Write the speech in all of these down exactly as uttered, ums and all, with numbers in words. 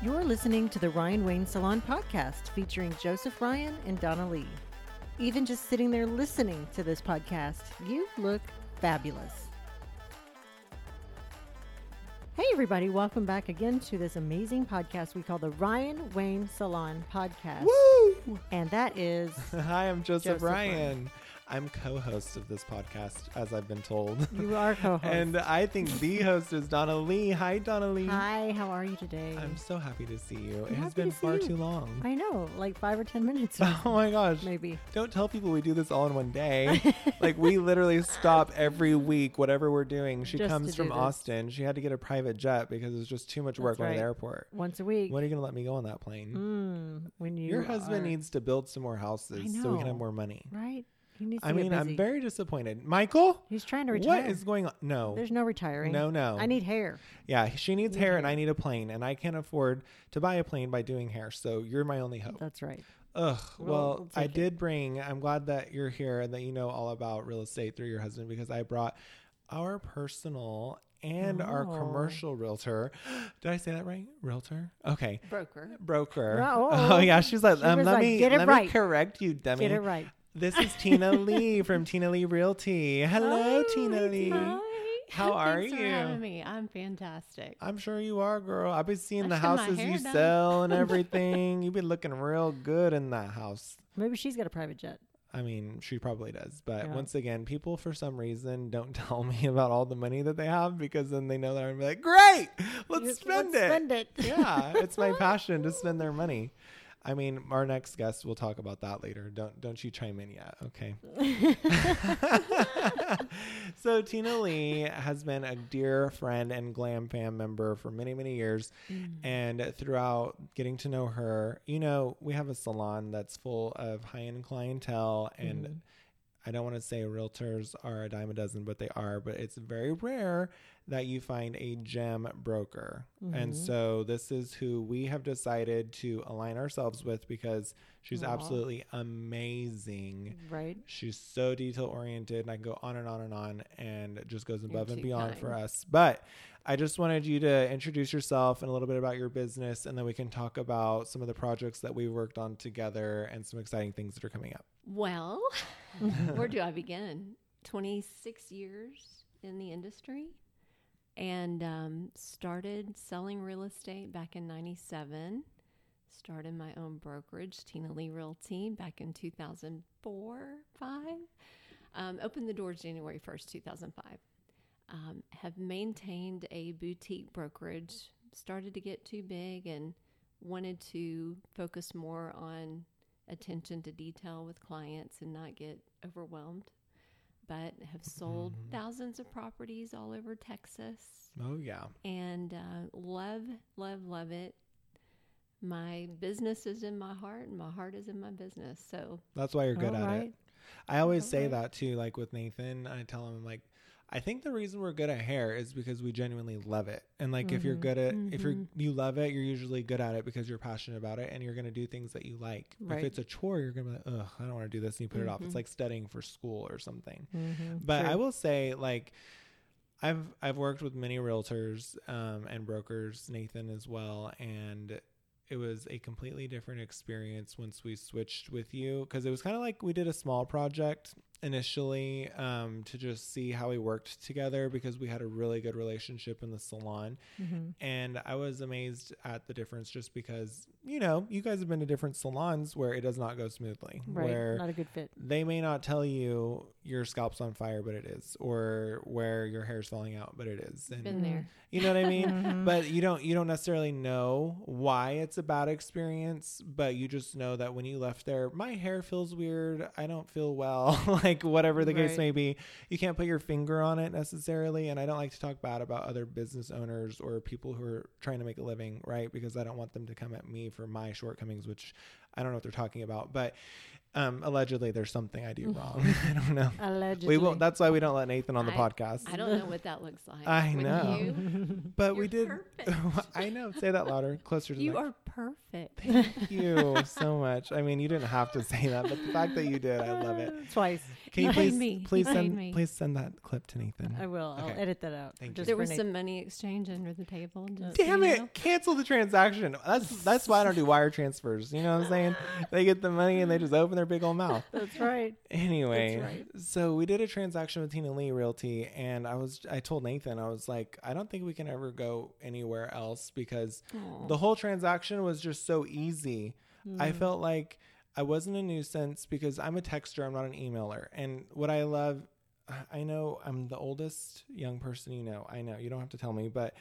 You're listening to the Ryan Wayne Salon Podcast featuring Joseph Ryan and Donna Lee. Even just sitting there listening to this podcast, you look fabulous. Hey everybody, welcome back again to this amazing podcast we call the Ryan Wayne Salon Podcast. Woo! And that is... Hi, I'm Joseph, Joseph Ryan. Ryan. I'm co-host of this podcast, as I've been told. You are co-host. And I think the host is Donna Lee. Hi, Donna Lee. Hi, how are you today? I'm so happy to see you. I'm it has been to far too long. I know, like five or ten minutes. Oh my gosh. Maybe. Don't tell people we do this all in one day. Like we literally stop every week, whatever we're doing. She just comes from this. Austin. She had to get a private jet because it was just too much work. That's right. On the airport. Once a week. When are you going to let me go on that plane? Mm, when you Your husband are... needs to build some more houses so we can have more money. Right? I mean, I'm very disappointed. Michael? He's trying to retire. What is going on? No. There's no retiring. No, no. I need hair. Yeah, she needs hair, hair and I need a plane. And I can't afford to buy a plane by doing hair. So you're my only hope. That's right. Ugh. Well, well I did bring, I'm glad that you're here and that you know all about real estate through your husband, because I brought our personal and oh. our commercial realtor. Did I say that right? Realtor? Okay. Broker. Broker. No. Oh, yeah. She's like, she um, let, like, me, get it let right. me correct you, dummy. Get it right. This is Tina Leigh from Tina Leigh Realty. Hello, hi, Tina Lee. Hi. How are Thanks you? Thanks for having me. I'm fantastic. I'm sure you are, girl. I've been seeing I the houses you done. sell and everything. You've been looking real good in that house. Maybe she's got a private jet. I mean, she probably does. But yeah. Once again, people for some reason don't tell me about all the money that they have, because then they know that I'm gonna be like, great, let's You're, spend let's it. Spend it. Yeah, it's my passion to spend their money. I mean, our next guest, we'll talk about that later. Don't don't you chime in yet, okay? So Tina Leigh has been a dear friend and Glam Fam member for many, many years. Mm. And throughout getting to know her, you know, we have a salon that's full of high-end clientele. And mm. I don't want to say realtors are a dime a dozen, but they are. But it's very rare that you find a gem broker. Mm-hmm. And so this is who we have decided to align ourselves with, because she's Aww. absolutely amazing. Right. She's so detail oriented, and I can go on and on and on, and it just goes above and beyond kind. for us. But I just wanted you to introduce yourself and a little bit about your business, and then we can talk about some of the projects that we worked on together and some exciting things that are coming up. Well, where do I begin? twenty-six years in the industry. And um, started selling real estate back in ninety-seven. Started my own brokerage, Tina Leigh Realty, back in two thousand four, five. Um, opened the doors January first, two thousand five. Um, have maintained a boutique brokerage. Started to get too big and wanted to focus more on attention to detail with clients and not get overwhelmed. But have sold mm-hmm. thousands of properties all over Texas. Oh, yeah. And uh, love, love, love it. My business is in my heart, and my heart is in my business. So that's why you're good all at right. it. I always all say right. that, too, like with Nathan. I tell him, I'm like, I think the reason we're good at hair is because we genuinely love it. And like, mm-hmm. if you're good at, mm-hmm. if you're, you love it, you're usually good at it because you're passionate about it and you're going to do things that you like. Right. If it's a chore, you're going to be like, ugh, I don't want to do this. And you put mm-hmm. it off. It's like studying for school or something. Mm-hmm. But True. I will say, like, I've, I've worked with many realtors um, and brokers, Nathan as well. And it was a completely different experience once we switched with you, because it was kind of like we did a small project initially um, to just see how we worked together, because we had a really good relationship in the salon. Mm-hmm. And I was amazed at the difference, just because, you know, you guys have been to different salons where it does not go smoothly. Right. Where not a good fit. They may not tell you your scalp's on fire, but it is, or where your hair's falling out, but it is. And been there. You know what I mean? Mm-hmm. But you don't, you don't necessarily know why it's a bad experience, but you just know that when you left there, my hair feels weird. I don't feel well, like whatever the right. case may be. You can't put your finger on it necessarily. And I don't like to talk bad about other business owners or people who are trying to make a living, right? Because I don't want them to come at me for my shortcomings, which I don't know what they're talking about, but um, allegedly there's something I do wrong. I don't know. Allegedly. We won't, that's why we don't let Nathan on the I, podcast. I don't know what that looks like. I know. You, but we did. I know. Say that louder. Closer to you the You are perfect. Thank you so much. I mean, you didn't have to say that, but the fact that you did, I love it. Twice. Can you please, me. please send me. please send that clip to Nathan? I will. Okay. I'll edit that out. Thank just you. There was Nathan. some money exchange under the table. Just Damn so it! You know. Cancel the transaction. That's that's why I don't do wire transfers. You know what I'm saying? They get the money and they just open their big old mouth. That's right. Anyway, that's right. So we did a transaction with Tina Leigh Realty, and I was I told Nathan, I was like, I don't think we can ever go anywhere else because Aww. the whole transaction was just so easy. Mm. I felt like I wasn't a nuisance because I'm a texter. I'm not an emailer. And what I love, I know I'm the oldest young person, you know, I know you don't have to tell me, but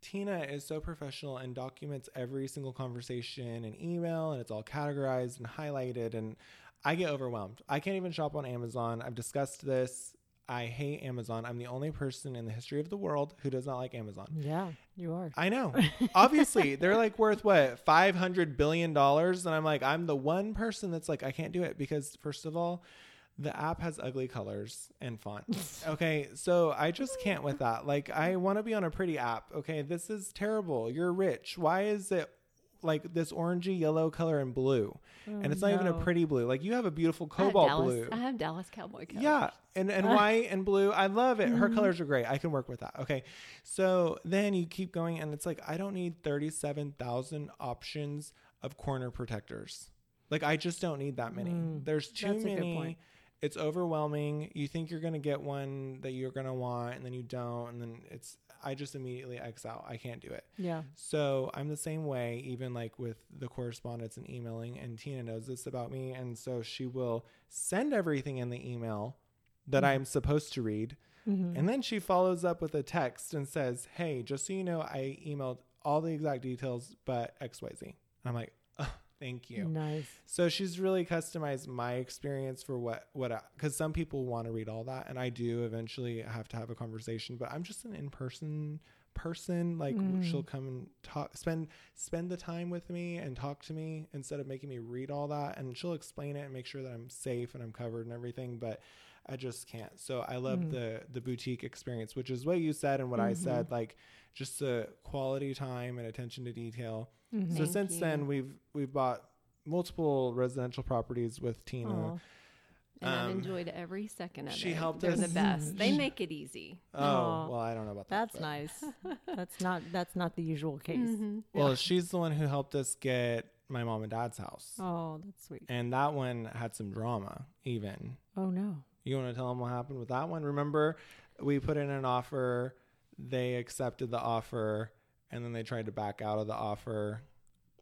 Tina is so professional and documents every single conversation and email, and it's all categorized and highlighted. And I get overwhelmed. I can't even shop on Amazon. I've discussed this. I hate Amazon. I'm the only person in the history of the world who does not like Amazon. Yeah, you are. I know. Obviously, they're like worth what? five hundred billion dollars. And I'm like, I'm the one person that's like, I can't do it because first of all, the app has ugly colors and font. Okay. So I just can't with that. Like I want to be on a pretty app. Okay. This is terrible. You're rich. Why is it like this orangey yellow color and blue? Oh, and it's not no. even a pretty blue. Like you have a beautiful cobalt I have Dallas, blue. I have Dallas Cowboy colors. Yeah. And, and uh. white and blue. I love it. Her mm-hmm. colors are great. I can work with that. Okay. So then you keep going and it's like, I don't need thirty-seven thousand options of corner protectors. Like I just don't need that many. Mm, There's too that's many. A good point. It's overwhelming. You think you're going to get one that you're going to want and then you don't. And then it's, I just immediately X out. I can't do it. Yeah. So I'm the same way, even like with the correspondence and emailing, and Tina knows this about me. And so she will send everything in the email that mm-hmm. I'm supposed to read. Mm-hmm. And then she follows up with a text and says, hey, just so you know, I emailed all the exact details, but X Y Z. I'm like, oh, thank you. Nice. So she's really customized my experience for what, what, I, cause some people want to read all that. And I do eventually have to have a conversation, but I'm just an in-person person. Like mm. she'll come and talk, spend, spend the time with me and talk to me instead of making me read all that. And she'll explain it and make sure that I'm safe and I'm covered and everything. But I just can't. So I love mm. the, the boutique experience, which is what you said. And what mm-hmm. I said, like just the quality time and attention to detail. Mm-hmm. So Thank since you. then we've we've bought multiple residential properties with Tina. Aww. And um, I've enjoyed every second of she it. She helped They're us. They're the best. They make it easy. Oh, Aww. well, I don't know about that. That's but. nice. That's not that's not the usual case. Mm-hmm. Well, yeah. She's the one who helped us get my mom and dad's house. Oh, that's sweet. And that one had some drama even. Oh, no. You want to tell them what happened with that one? Remember, we put in an offer. They accepted the offer. And then they tried to back out of the offer.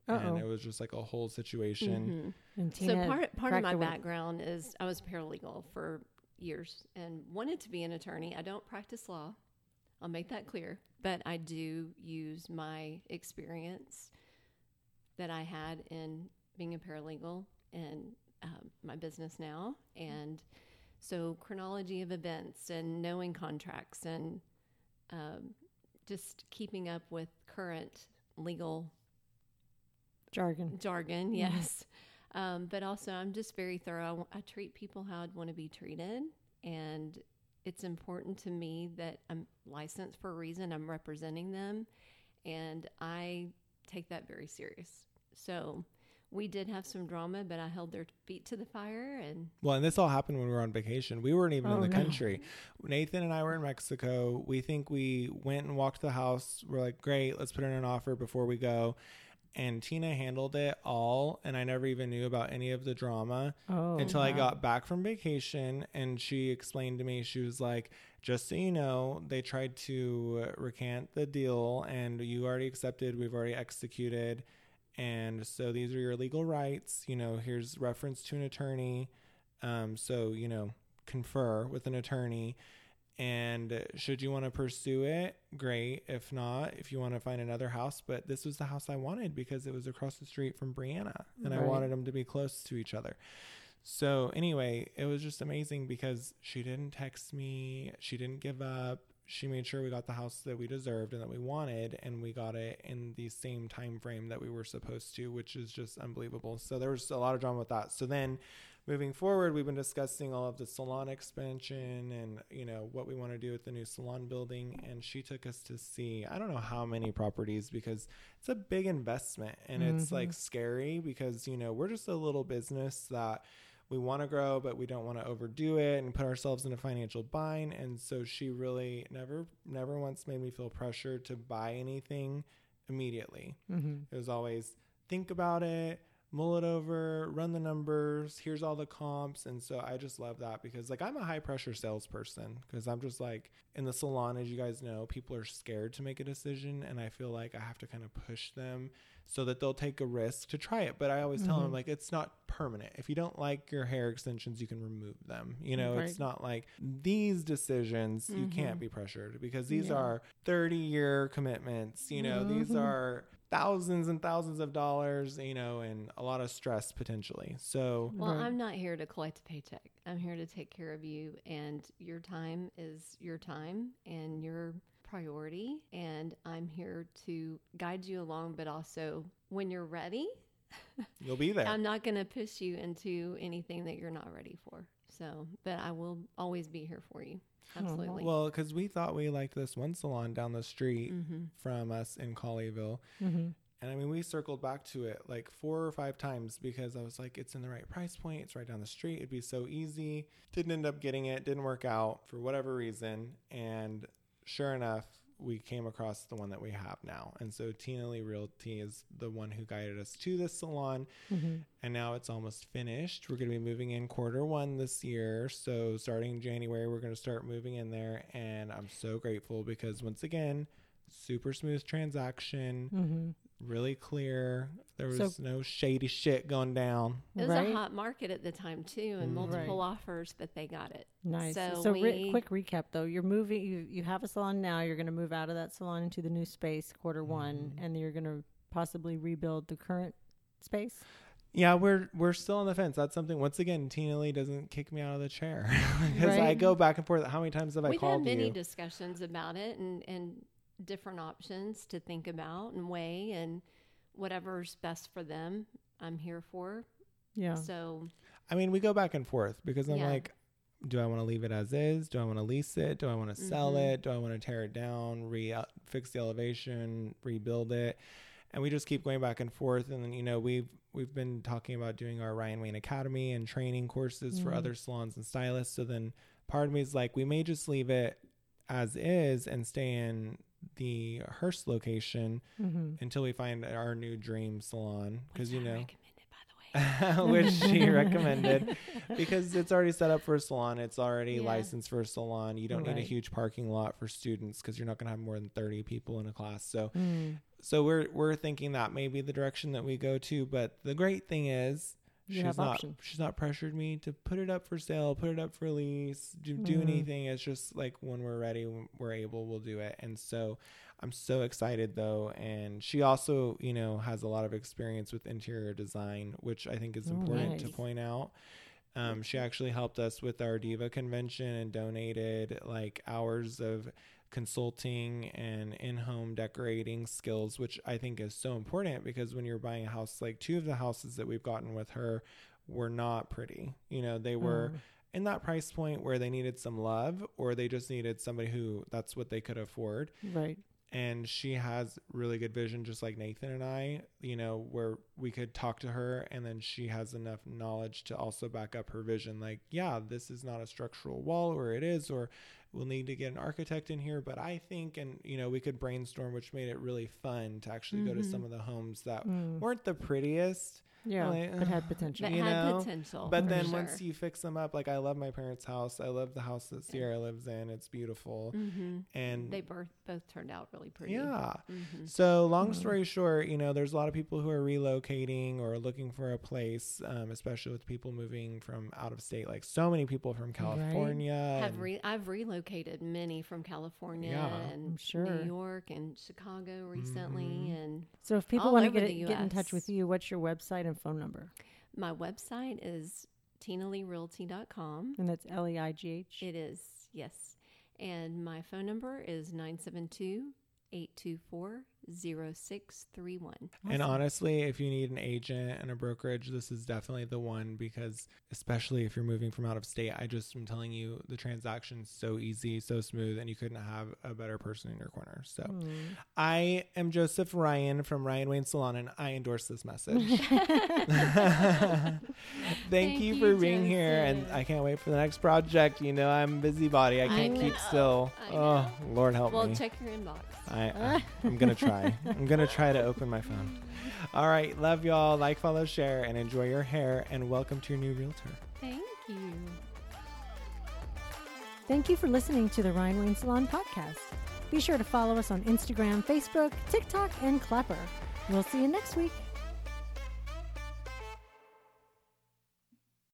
Uh-oh. And it was just like a whole situation. Mm-hmm. And Tina so part, part of my background is I was paralegal for years and wanted to be an attorney. I don't practice law. I'll make that clear. But I do use my experience that I had in being a paralegal and um, my business now. And so chronology of events and knowing contracts and um, just keeping up with current legal jargon, jargon. Yes. Um, but also I'm just very thorough. I, I treat people how I'd want to be treated. And it's important to me that I'm licensed for a reason. I'm representing them and I take that very serious. So we did have some drama, but I held their feet to the fire. And well, and this all happened when we were on vacation. We weren't even oh, in the no. country. Nathan and I were in Mexico. We think we went and walked the house. We're like, great, let's put in an offer before we go. And Tina handled it all. And I never even knew about any of the drama oh, until wow. I got back from vacation. And she explained to me, she was like, just so you know, they tried to recant the deal and you already accepted. We've already executed. And so these are your legal rights. You know, here's reference to an attorney. Um, so, you know, confer with an attorney. And should you want to pursue it, great. If not, if you want to find another house. But this was the house I wanted because it was across the street from Brianna. And right. I wanted them to be close to each other. So anyway, it was just amazing because she didn't text me. She didn't give up. She made sure we got the house that we deserved and that we wanted, and we got it in the same time frame that we were supposed to, which is just unbelievable. So there was a lot of drama with that. So then moving forward, we've been discussing all of the salon expansion and, you know, what we want to do with the new salon building. And she took us to see, I don't know how many properties, because it's a big investment and mm-hmm. it's like scary because, you know, we're just a little business that we want to grow, but we don't want to overdo it and put ourselves in a financial bind. And so she really never, never once made me feel pressure to buy anything immediately. Mm-hmm. It was always think about it, mull it over, run the numbers, here's all the comps. And so I just love that because, like, I'm a high pressure salesperson because I'm just like, in the salon, as you guys know, people are scared to make a decision. And I feel like I have to kind of push them so that they'll take a risk to try it. But I always mm-hmm. tell them, like, it's not permanent. If you don't like your hair extensions, you can remove them. You know, right. It's not like these decisions, mm-hmm. you can't be pressured because these yeah. are thirty year commitments. You know, mm-hmm. these are thousands and thousands of dollars, you know, and a lot of stress potentially. So, well, right. I'm not here to collect a paycheck. I'm here to take care of you, and your time is your time and your priority. And I'm here to guide you along, but also when you're ready, you'll be there. I'm not going to push you into anything that you're not ready for. So, but I will always be here for you. Absolutely. Well, because we thought we liked this one salon down the street mm-hmm. from us in Colleyville. Mm-hmm. And I mean, we circled back to it like four or five times because I was like, it's in the right price point. It's right down the street. It'd be so easy. Didn't end up getting it. Didn't work out for whatever reason. And sure enough, we came across the one that we have now. And so Tina Leigh Realty is the one who guided us to this salon. Mm-hmm. And now it's almost finished. We're going to be moving in quarter one this year. So starting January, we're going to start moving in there. And I'm so grateful because, once again, super smooth transaction, mm-hmm. really clear. There was so, no shady shit going down. It was right? a hot market at the time too, and mm-hmm. multiple right. offers, but they got it. Nice. So, so we, re- quick recap though. You're moving, you, you have a salon now, you're going to move out of that salon into the new space quarter mm-hmm. one, and you're going to possibly rebuild the current space. Yeah, we're we're still on the fence. That's something, once again, Tina Leigh doesn't kick me out of the chair because right? I go back and forth. How many times have I We've called you? We've had many you? discussions about it and, and different options to think about and weigh, and whatever's best for them, I'm here for. Yeah. So, I mean, we go back and forth because I'm yeah. like, do I want to leave it as is? Do I want to lease it? Do I want to mm-hmm. sell it? Do I want to tear it down, re fix the elevation, rebuild it? And we just keep going back and forth. And then, you know, we've, we've been talking about doing our Ryan Wayne Academy and training courses mm-hmm. for other salons and stylists. So then part of me is like, we may just leave it as is and stay in the Hearst location mm-hmm. until we find our new dream salon, because you know recommended, by the way. which she recommended because it's already set up for a salon, it's already yeah. licensed for a salon. You don't right. need a huge parking lot for students because you're not going to have more than thirty people in a class. So mm. so we're we're thinking that may be the direction that we go to, but the great thing is You she's not options. she's not pressured me to put it up for sale, put it up for lease, do, mm-hmm. do anything. It's just like, when we're ready, when we're able, we'll do it. And so I'm so excited though. And she also, you know, has a lot of experience with interior design, which I think is oh, important nice. to point out. Um, she actually helped us with our Diva Convention and donated like hours of consulting and in-home decorating skills, which I think is so important because when you're buying a house, like two of the houses that we've gotten with her were not pretty. You know, they were mm. in that price point where they needed some love, or they just needed somebody who that's what they could afford. Right. And she has really good vision, just like Nathan and I, you know, where we could talk to her, and then she has enough knowledge to also back up her vision. Like, yeah, this is not a structural wall, or it is, or we'll need to get an architect in here, but I think, and you know, we could brainstorm, which made it really fun to actually mm-hmm. go to some of the homes that mm. weren't the prettiest. Yeah, like, but had potential. But you had know? potential. But then sure. once you fix them up, like I love my parents' house. I love the house that Sierra lives in. It's beautiful. Mm-hmm. And they both, both turned out really pretty. Yeah. Mm-hmm. So long story short, you know, there's a lot of people who are relocating or looking for a place, um, especially with people moving from out of state. Like so many people from California. Right. Have re- I've relocated many from California yeah, and sure. New York and Chicago recently. Mm-hmm. And so if people want to get, get in touch with you, what's your website and phone number? My website is tina leigh realty dot com, and that's L E I G H. It is, yes. And my phone number is nine seven two, eight two four, eight two four zero six three one. Awesome. And honestly, if you need an agent and a brokerage, this is definitely the one, because especially if you're moving from out of state, I just am telling you, the transaction's so easy, so smooth, and you couldn't have a better person in your corner. So mm. I am Joseph Ryan from Ryan Wayne Salon, and I endorse this message. Thank, Thank you for you, being Joseph. Here, and I can't wait for the next project. You know, I'm busybody. I can't I keep still. Oh, Lord help well, me. Well, check your inbox. I, I, I'm going to try. I'm going to try to open my phone. All right. Love y'all. Like, follow, share, and enjoy your hair. And welcome to your new realtor. Thank you. Thank you for listening to the Ryan Wayne Salon Podcast. Be sure to follow us on Instagram, Facebook, TikTok, and Clapper. We'll see you next week.